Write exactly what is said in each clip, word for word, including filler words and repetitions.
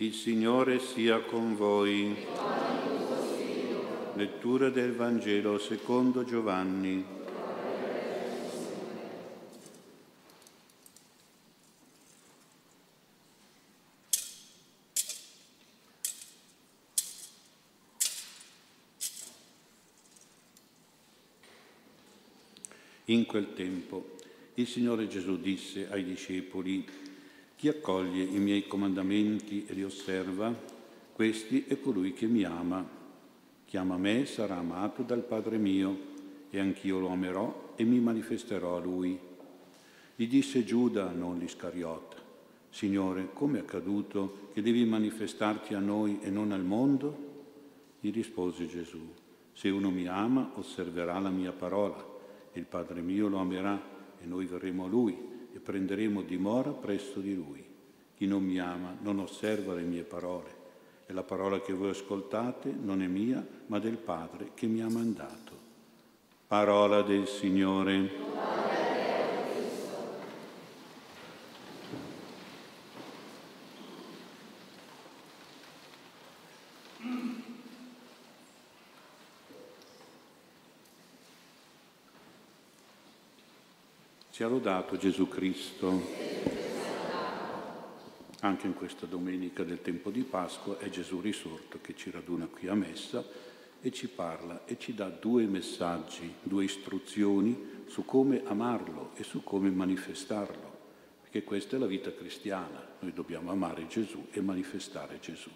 Il Signore sia con voi. Lettura del Vangelo secondo Giovanni. In quel tempo il Signore Gesù disse ai discepoli: chi accoglie i miei comandamenti e li osserva, questi è colui che mi ama. Chi ama me sarà amato dal Padre mio, e anch'io lo amerò e mi manifesterò a lui. Gli disse Giuda, non l'Iscariota: Signore, come è accaduto che devi manifestarti a noi e non al mondo? Gli rispose Gesù: se uno mi ama, osserverà la mia parola, e il Padre mio lo amerà, e noi verremo a lui e prenderemo dimora presso di lui. Chi non mi ama non osserva le mie parole, e la parola che voi ascoltate non è mia, ma del Padre che mi ha mandato. Parola del Signore. Ci ha lodato Gesù Cristo. Anche in questa domenica del tempo di Pasqua è Gesù risorto che ci raduna qui a Messa e ci parla e ci dà due messaggi, due istruzioni su come amarlo e su come manifestarlo, perché questa è la vita cristiana. Noi dobbiamo amare Gesù e manifestare Gesù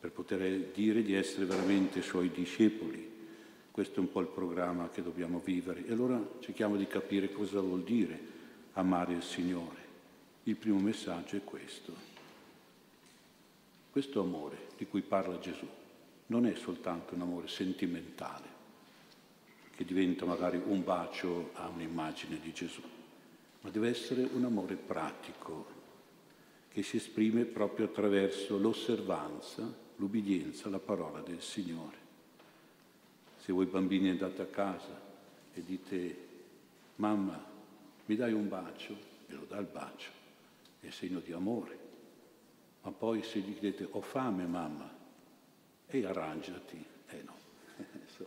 per poter dire di essere veramente Suoi discepoli. Questo è un po' il programma che dobbiamo vivere. E allora cerchiamo di capire cosa vuol dire amare il Signore. Il primo messaggio è questo. Questo amore di cui parla Gesù non è soltanto un amore sentimentale, che diventa magari un bacio a un'immagine di Gesù, ma deve essere un amore pratico, che si esprime proprio attraverso l'osservanza, l'ubbidienza alla parola del Signore. Se voi bambini andate a casa e dite: mamma, mi dai un bacio? E lo dà il bacio, è segno di amore. Ma poi se gli chiedete: ho fame mamma, e arrangiati, eh no.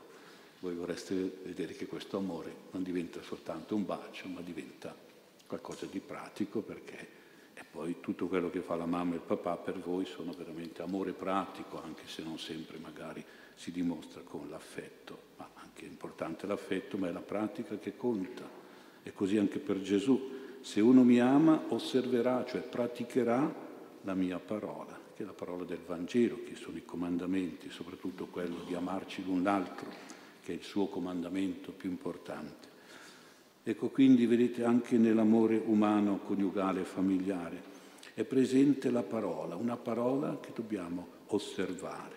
Voi vorreste vedere che questo amore non diventa soltanto un bacio, ma diventa qualcosa di pratico, perché e poi tutto quello che fa la mamma e il papà per voi sono veramente amore pratico, anche se non sempre magari si dimostra con l'affetto, ma anche è importante l'affetto, ma è la pratica che conta. E così anche per Gesù: se uno mi ama osserverà, cioè praticherà la mia parola, che è la parola del Vangelo, che sono i comandamenti, soprattutto quello di amarci l'un l'altro, che è il suo comandamento più importante. Ecco, quindi vedete, anche nell'amore umano, coniugale, familiare è presente la parola, una parola che dobbiamo osservare.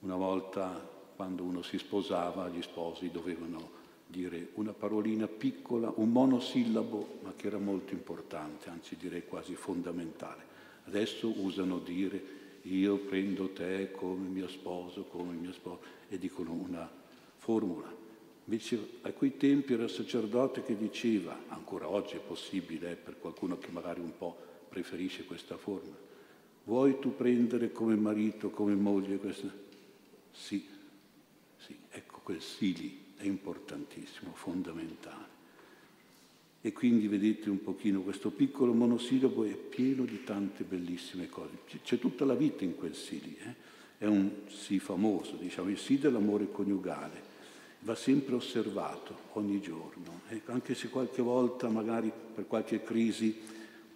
Una volta, quando uno si sposava, gli sposi dovevano dire una parolina piccola, un monosillabo, ma che era molto importante, anzi direi quasi fondamentale. Adesso usano dire: io prendo te come mio sposo, come mio sposo, e dicono una formula. Invece a quei tempi era il sacerdote che diceva, ancora oggi è possibile eh, per qualcuno che magari un po' preferisce questa forma: vuoi tu prendere come marito, come moglie questa? Sì, sì, ecco quel sì lì, è importantissimo, fondamentale. E quindi vedete un pochino, questo piccolo monosillabo è pieno di tante bellissime cose, c'è tutta la vita in quel sì lì, eh? È un sì famoso, diciamo, il sì dell'amore coniugale. Va sempre osservato ogni giorno, e anche se qualche volta magari per qualche crisi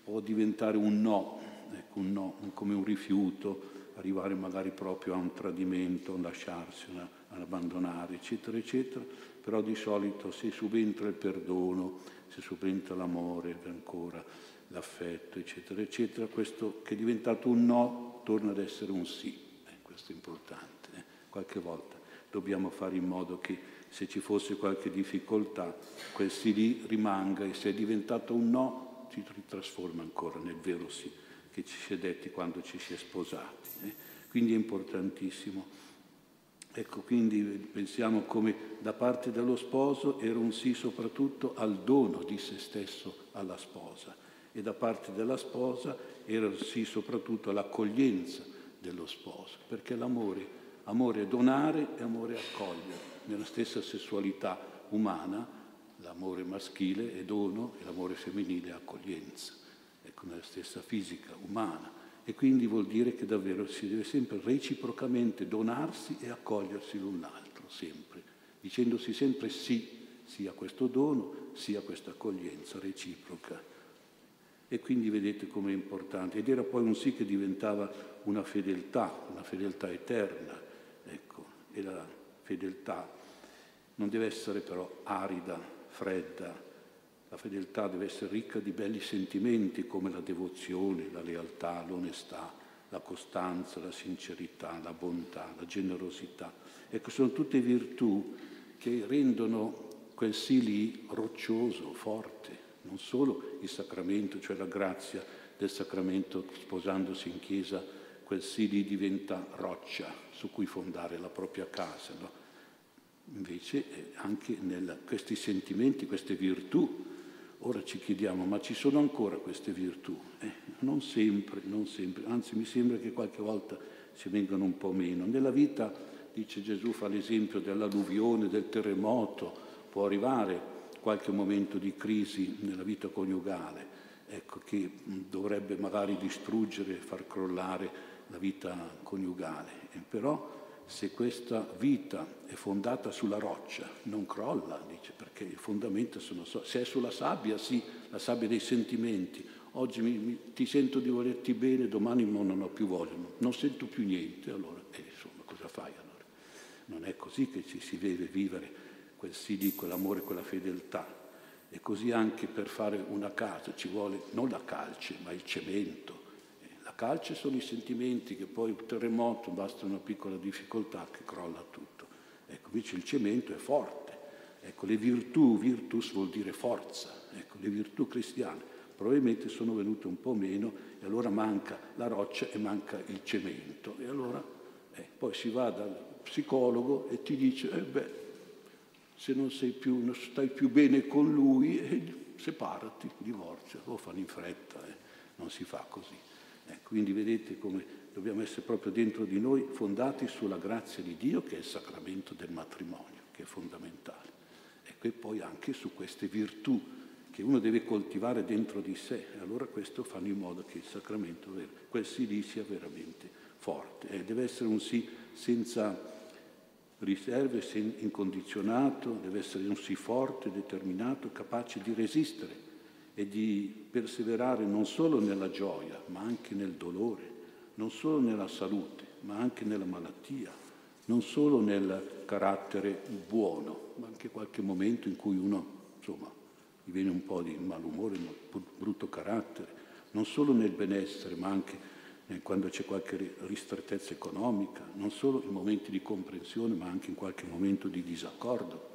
può diventare un no, ecco, un no, come un rifiuto, arrivare magari proprio a un tradimento, a lasciarsi, ad abbandonare, eccetera, eccetera. Però di solito se subentra il perdono, se subentra l'amore, ancora l'affetto, eccetera, eccetera, questo che è diventato un no torna ad essere un sì. Eh, questo è importante, eh. Qualche volta dobbiamo fare in modo che, se ci fosse qualche difficoltà, quel sì lì rimanga, e se è diventato un no si ritrasforma ancora nel vero sì che ci si è detti quando ci si è sposati. Eh? Quindi è importantissimo. Ecco, quindi pensiamo come da parte dello sposo era un sì soprattutto al dono di se stesso alla sposa, e da parte della sposa era sì soprattutto l'accoglienza dello sposo, perché l'amore, amore è donare e amore è accogliere. Nella stessa sessualità umana l'amore maschile è dono e l'amore femminile è accoglienza, ecco, nella stessa fisica umana. E quindi vuol dire che davvero si deve sempre reciprocamente donarsi e accogliersi l'un l'altro, sempre, dicendosi sempre sì, sia questo dono, sia questa accoglienza reciproca. E quindi vedete com'è importante. Ed era poi un sì che diventava una fedeltà, una fedeltà eterna, ecco, e la fedeltà non deve essere però arida, fredda. La fedeltà deve essere ricca di belli sentimenti come la devozione, la lealtà, l'onestà, la costanza, la sincerità, la bontà, la generosità. Ecco, sono tutte virtù che rendono quel sì lì roccioso, forte. Non solo il sacramento, cioè la grazia del sacramento sposandosi in chiesa, quel sì lì diventa roccia su cui fondare la propria casa, no? Invece anche nella, questi sentimenti, queste virtù. Ora ci chiediamo, ma ci sono ancora queste virtù? Eh, non sempre, non sempre, anzi mi sembra che qualche volta si vengano un po' meno. Nella vita, dice Gesù, fa l'esempio dell'alluvione, del terremoto, può arrivare qualche momento di crisi nella vita coniugale, ecco, che dovrebbe magari distruggere, far crollare la vita coniugale. E però se questa vita è fondata sulla roccia, non crolla, dice, perché il fondamento sono... Se è sulla sabbia, sì, la sabbia dei sentimenti. Oggi mi, mi, ti sento di volerti bene, domani non ho più voglia, non sento più niente. Allora, eh, insomma, cosa fai allora? Non è così che ci si deve vivere quel sì di quell'amore, quella fedeltà. E così anche per fare una casa ci vuole non la calce, ma il cemento. Calce sono i sentimenti che poi un terremoto, basta una piccola difficoltà che crolla tutto. Ecco, invece il cemento è forte. Ecco, le virtù, virtus vuol dire forza. Ecco, le virtù cristiane probabilmente sono venute un po' meno e allora manca la roccia e manca il cemento. E allora eh, poi si va dal psicologo e ti dice, eh beh, se non sei più, non stai più bene con lui, eh, separati, divorzia, lo fanno in fretta, eh. Non si fa così. Ecco, quindi vedete come dobbiamo essere proprio dentro di noi fondati sulla grazia di Dio, che è il sacramento del matrimonio, che è fondamentale. Ecco, e poi anche su queste virtù che uno deve coltivare dentro di sé. E allora questo fanno in modo che il sacramento, quel sì lì, sia veramente forte. E deve essere un sì senza riserve, incondizionato, deve essere un sì forte, determinato, capace di resistere e di perseverare non solo nella gioia, ma anche nel dolore, non solo nella salute, ma anche nella malattia, non solo nel carattere buono, ma anche qualche momento in cui uno, insomma, gli viene un po' di malumore, brutto carattere, non solo nel benessere, ma anche quando c'è qualche ristrettezza economica, non solo in momenti di comprensione, ma anche in qualche momento di disaccordo.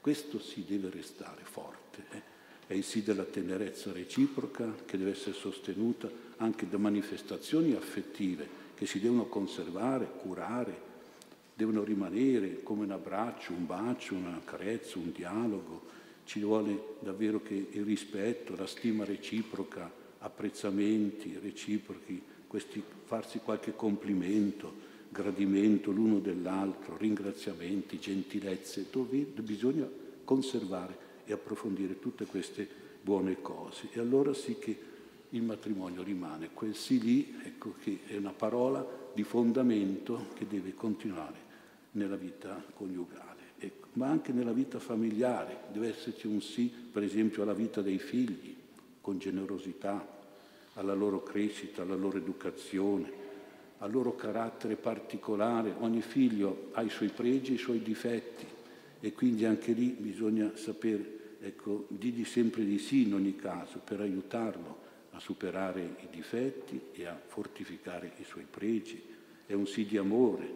Questo si deve restare forte, eh? È il sì della tenerezza reciproca che deve essere sostenuta anche da manifestazioni affettive che si devono conservare, curare, devono rimanere come un abbraccio, un bacio, una carezza, un dialogo. Ci vuole davvero che il rispetto, la stima reciproca, apprezzamenti reciprochi, questi, farsi qualche complimento, gradimento l'uno dell'altro, ringraziamenti, gentilezze, dove bisogna conservare e approfondire tutte queste buone cose. E allora sì che il matrimonio rimane, quel sì lì, ecco, che è una parola di fondamento che deve continuare nella vita coniugale, ecco. Ma anche nella vita familiare deve esserci un sì, per esempio, alla vita dei figli, con generosità, alla loro crescita, alla loro educazione, al loro carattere particolare. Ogni figlio ha i suoi pregi e i suoi difetti, e quindi anche lì bisogna sapere, ecco, dirgli sempre di sì in ogni caso, per aiutarlo a superare i difetti e a fortificare i suoi pregi. È un sì di amore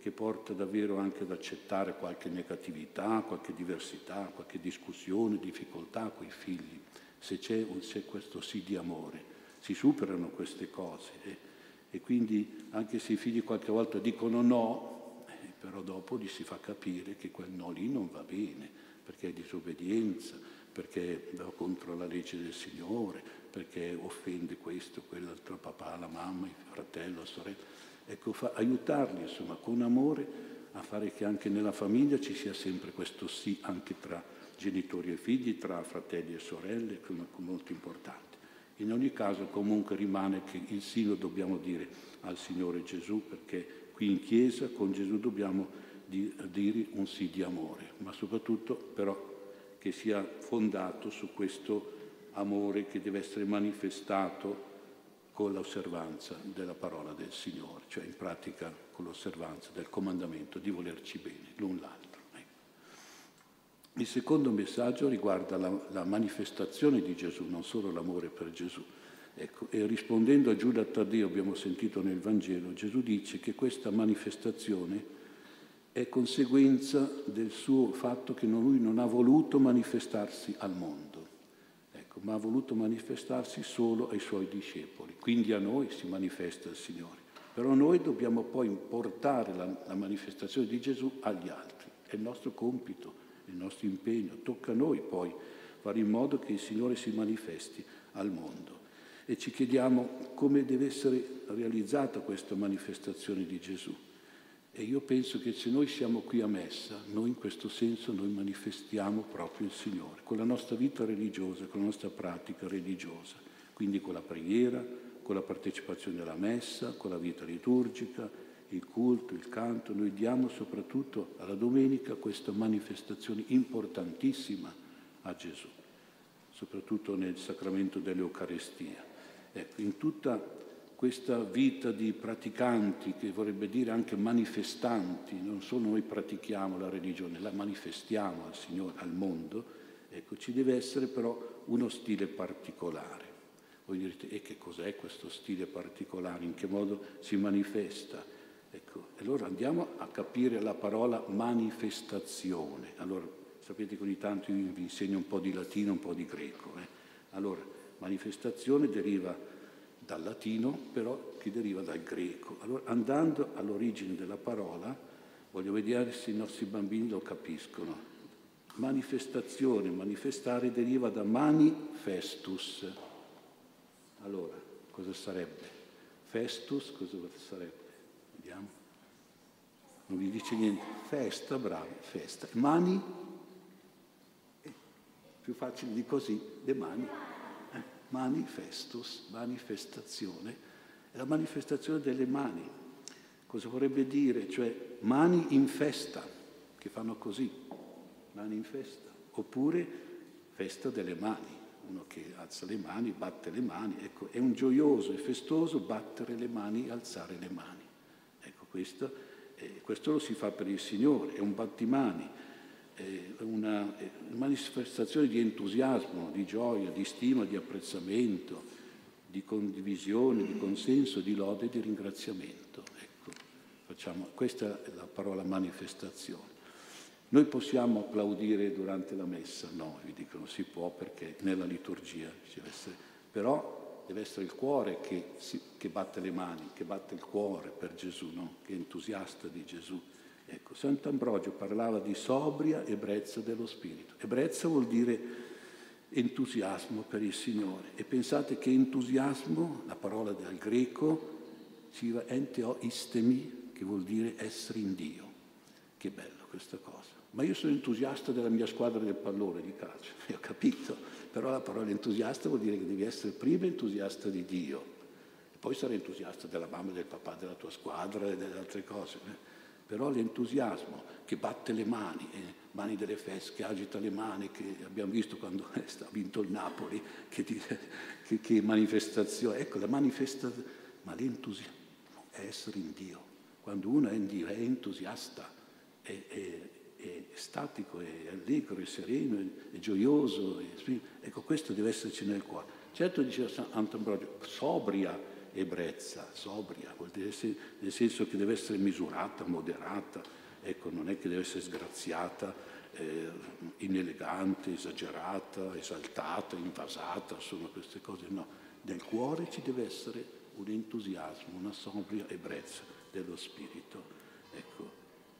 che porta davvero anche ad accettare qualche negatività, qualche diversità, qualche discussione, difficoltà coi figli. Se c'è se questo sì di amore, si superano queste cose. E, e quindi anche se i figli qualche volta dicono no, però dopo gli si fa capire che quel no lì non va bene, perché è disobbedienza, perché va contro la legge del Signore, perché offende questo, quell'altro, papà, la mamma, il fratello, la sorella. Ecco, fa, aiutarli insomma con amore a fare che anche nella famiglia ci sia sempre questo sì, anche tra genitori e figli, tra fratelli e sorelle, che è molto importante. In ogni caso comunque rimane che il sì lo dobbiamo dire al Signore Gesù, perché qui in Chiesa con Gesù dobbiamo dire un sì di amore, ma soprattutto però che sia fondato su questo amore che deve essere manifestato con l'osservanza della parola del Signore, cioè in pratica con l'osservanza del comandamento di volerci bene l'un l'altro. Il secondo messaggio riguarda la, la manifestazione di Gesù, non solo l'amore per Gesù. Ecco, e rispondendo a Giuda Taddeo, abbiamo sentito nel Vangelo, Gesù dice che questa manifestazione è conseguenza del suo fatto che lui non ha voluto manifestarsi al mondo, ecco, ma ha voluto manifestarsi solo ai suoi discepoli. Quindi a noi si manifesta il Signore, però noi dobbiamo poi portare la, la manifestazione di Gesù agli altri. È il nostro compito, è il nostro impegno. Tocca a noi poi fare in modo che il Signore si manifesti al mondo. E ci chiediamo come deve essere realizzata questa manifestazione di Gesù. E io penso che se noi siamo qui a Messa, noi in questo senso noi manifestiamo proprio il Signore, con la nostra vita religiosa, con la nostra pratica religiosa, quindi con la preghiera, con la partecipazione alla Messa, con la vita liturgica, il culto, il canto. Noi diamo soprattutto alla domenica questa manifestazione importantissima a Gesù, soprattutto nel sacramento dell'Eucarestia. Ecco, in tutta questa vita di praticanti, che vorrebbe dire anche manifestanti, non solo noi pratichiamo la religione, la manifestiamo al Signore, al mondo, ecco, ci deve essere però uno stile particolare. Voi direte, e che cos'è questo stile particolare? In che modo si manifesta? Ecco, allora andiamo a capire la parola manifestazione. Allora, sapete che ogni tanto io vi insegno un po' di latino, un po' di greco. Eh? Allora, manifestazione deriva dal latino, però che deriva dal greco. Allora, andando all'origine della parola, voglio vedere se i nostri bambini lo capiscono. Manifestazione, manifestare, deriva da manifestus. Allora, cosa sarebbe? Festus, cosa sarebbe? Vediamo. Non vi dice niente. Festa, bravi, festa. Mani, eh, più facile di così, le mani. Manifestus, manifestazione, è la manifestazione delle mani. Cosa vorrebbe dire? Cioè mani in festa, che fanno così, mani in festa, oppure festa delle mani, uno che alza le mani, batte le mani, ecco, è un gioioso e festoso battere le mani, alzare le mani. Ecco, questo, eh, questo lo si fa per il Signore, è un battimani. Una manifestazione di entusiasmo, di gioia, di stima, di apprezzamento, di condivisione, di consenso, di lode e di ringraziamento. Ecco, facciamo, questa è la parola manifestazione. Noi possiamo applaudire durante la Messa? No, vi dicono si può perché nella liturgia ci deve essere, però deve essere il cuore che, si, che batte le mani, che batte il cuore per Gesù, no? Che è entusiasta di Gesù. Ecco, Sant'Ambrogio parlava di sobria ebbrezza dello spirito. Ebbrezza vuol dire entusiasmo per il Signore. E pensate che entusiasmo, la parola dal greco, siva enteo istemi, che vuol dire essere in Dio. Che bello questa cosa. Ma io sono entusiasta della mia squadra del pallone di calcio, e ho capito. Però la parola entusiasta vuol dire che devi essere prima entusiasta di Dio, e poi sarai entusiasta della mamma, del papà, della tua squadra e delle altre cose. Però l'entusiasmo che batte le mani, eh, mani delle feste, che agita le mani, che abbiamo visto quando eh, ha vinto il Napoli, che, che, che manifestazione. Ecco, la manifestazione, ma l'entusiasmo è essere in Dio. Quando uno è in Dio, è entusiasta, è, è, è statico, è allegro, è sereno, è, è gioioso. È, ecco, questo deve esserci nel cuore. Certo, diceva Sant'Ambrogio, sobria ebbrezza, sobria, vuol dire nel senso che deve essere misurata, moderata, ecco, non è che deve essere sgraziata, eh, inelegante, esagerata, esaltata, invasata, sono queste cose, no. Nel cuore ci deve essere un entusiasmo, una sobria ebbrezza dello spirito, ecco.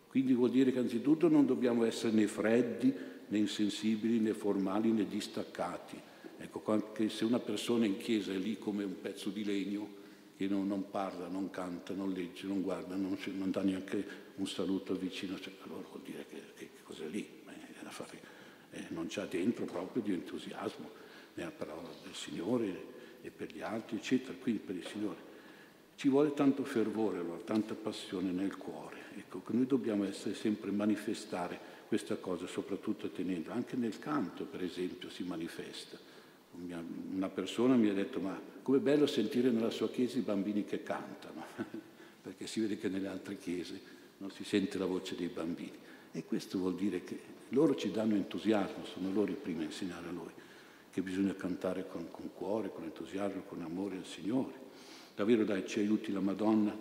Quindi vuol dire che anzitutto non dobbiamo essere né freddi né insensibili, né formali, né distaccati. Ecco, anche se una persona in chiesa è lì come un pezzo di legno, che non, non parla, non canta, non legge, non guarda, non, non dà neanche un saluto al vicino, cioè, allora vuol dire che, che cos'è lì? È da fare, eh, non c'ha dentro proprio di entusiasmo, nella parola del Signore e per gli altri, eccetera. Quindi per il Signore ci vuole tanto fervore, allora, tanta passione nel cuore. Ecco, che noi dobbiamo essere sempre manifestare questa cosa, soprattutto tenendo, anche nel canto, per esempio, si manifesta. Una persona mi ha detto, ma com'è bello sentire nella sua chiesa i bambini che cantano, perché si vede che nelle altre chiese non si sente la voce dei bambini. E questo vuol dire che loro ci danno entusiasmo, sono loro i primi a insegnare a noi che bisogna cantare con, con cuore, con entusiasmo, con amore al Signore. Davvero, dai, ci aiuti la Madonna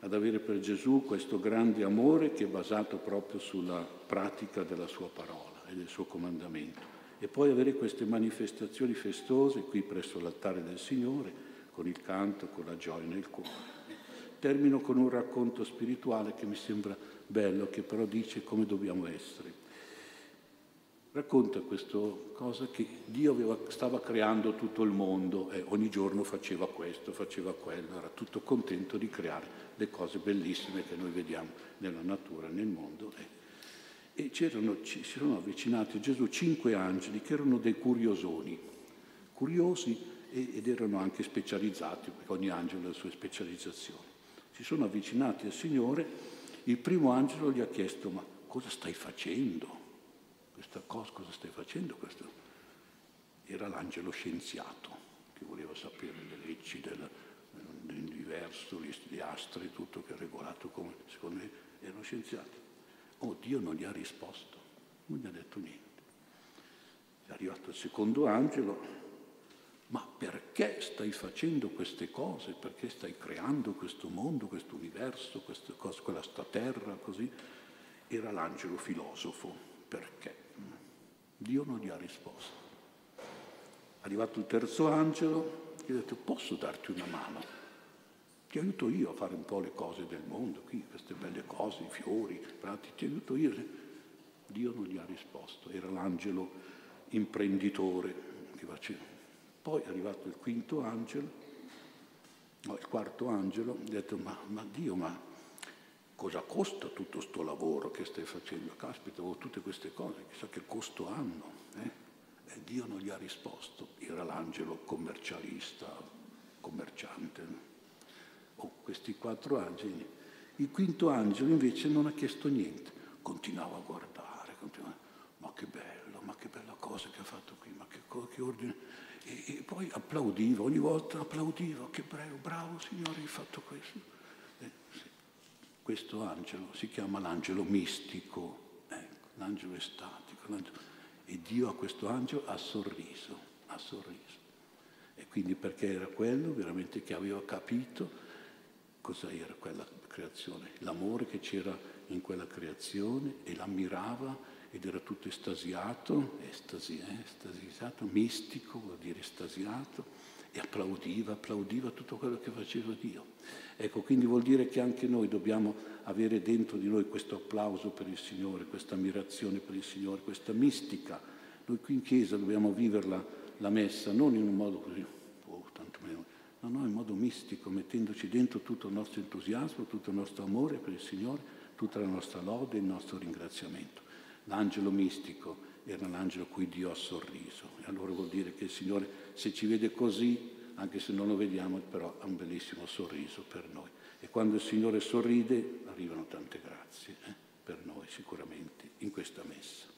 ad avere per Gesù questo grande amore che è basato proprio sulla pratica della sua parola e del suo comandamento. E poi avere queste manifestazioni festose qui presso l'altare del Signore, con il canto, con la gioia nel cuore. Termino con un racconto spirituale che mi sembra bello, che però dice come dobbiamo essere. Racconta questa cosa che Dio aveva, stava creando tutto il mondo e eh, ogni giorno faceva questo, faceva quello, era tutto contento di creare le cose bellissime che noi vediamo nella natura, nel mondo. Eh. E c'erano, ci, si sono avvicinati a Gesù cinque angeli che erano dei curiosoni, curiosi e, ed erano anche specializzati, perché ogni angelo ha le sue specializzazioni. Si sono avvicinati al Signore, il primo angelo gli ha chiesto, ma cosa stai facendo? Questa cosa, cosa stai facendo? Questo era l'angelo scienziato che voleva sapere le leggi dell'universo, gli astri, tutto che è regolato come secondo me erano scienziati. Oh, Dio non gli ha risposto, non gli ha detto niente. È arrivato il secondo angelo, ma perché stai facendo queste cose? Perché stai creando questo mondo, questo universo, questa cosa, quella sta terra, così? Era l'angelo filosofo. Perché? Dio non gli ha risposto. È arrivato il terzo angelo, gli ha detto, posso darti una mano? Ti aiuto io a fare un po' le cose del mondo, qui, queste belle cose, i fiori, i prati, ti aiuto io. Dio non gli ha risposto, era l'angelo imprenditore che faceva. Poi è arrivato il quinto angelo, no, il quarto angelo, gli ha detto, ma, ma Dio, ma... cosa costa tutto sto lavoro che stai facendo? Caspita, ho tutte queste cose, chissà che costo hanno. Eh? E Dio non gli ha risposto. Era l'angelo commercialista, commerciante. Oh, questi quattro angeli. Il quinto angelo invece non ha chiesto niente. Continuava a guardare, continuava. Ma che bello, ma che bella cosa che ha fatto qui, ma che, che ordine. E, e poi applaudiva, ogni volta applaudiva. Che bravo, bravo Signore, hai fatto questo. Eh, sì. Questo angelo si chiama l'angelo mistico, ecco, l'angelo estatico. L'angelo... E Dio a questo angelo ha sorriso, ha sorriso. E quindi perché era quello veramente che aveva capito cosa era quella creazione, l'amore che c'era in quella creazione e l'ammirava ed era tutto estasiato, estasi, eh, estasiato, mistico vuol dire estasiato. E applaudiva, applaudiva tutto quello che faceva Dio. Ecco, quindi vuol dire che anche noi dobbiamo avere dentro di noi questo applauso per il Signore, questa ammirazione per il Signore, questa mistica. Noi qui in Chiesa dobbiamo viverla, la Messa, non in un modo così, oh, tanto meno, no, no, in modo mistico, mettendoci dentro tutto il nostro entusiasmo, tutto il nostro amore per il Signore, tutta la nostra lode e il nostro ringraziamento. L'angelo mistico era l'angelo cui Dio ha sorriso. E allora vuol dire che il Signore, se ci vede così, anche se non lo vediamo, però ha un bellissimo sorriso per noi. E quando il Signore sorride, arrivano tante grazie eh, per noi sicuramente in questa Messa.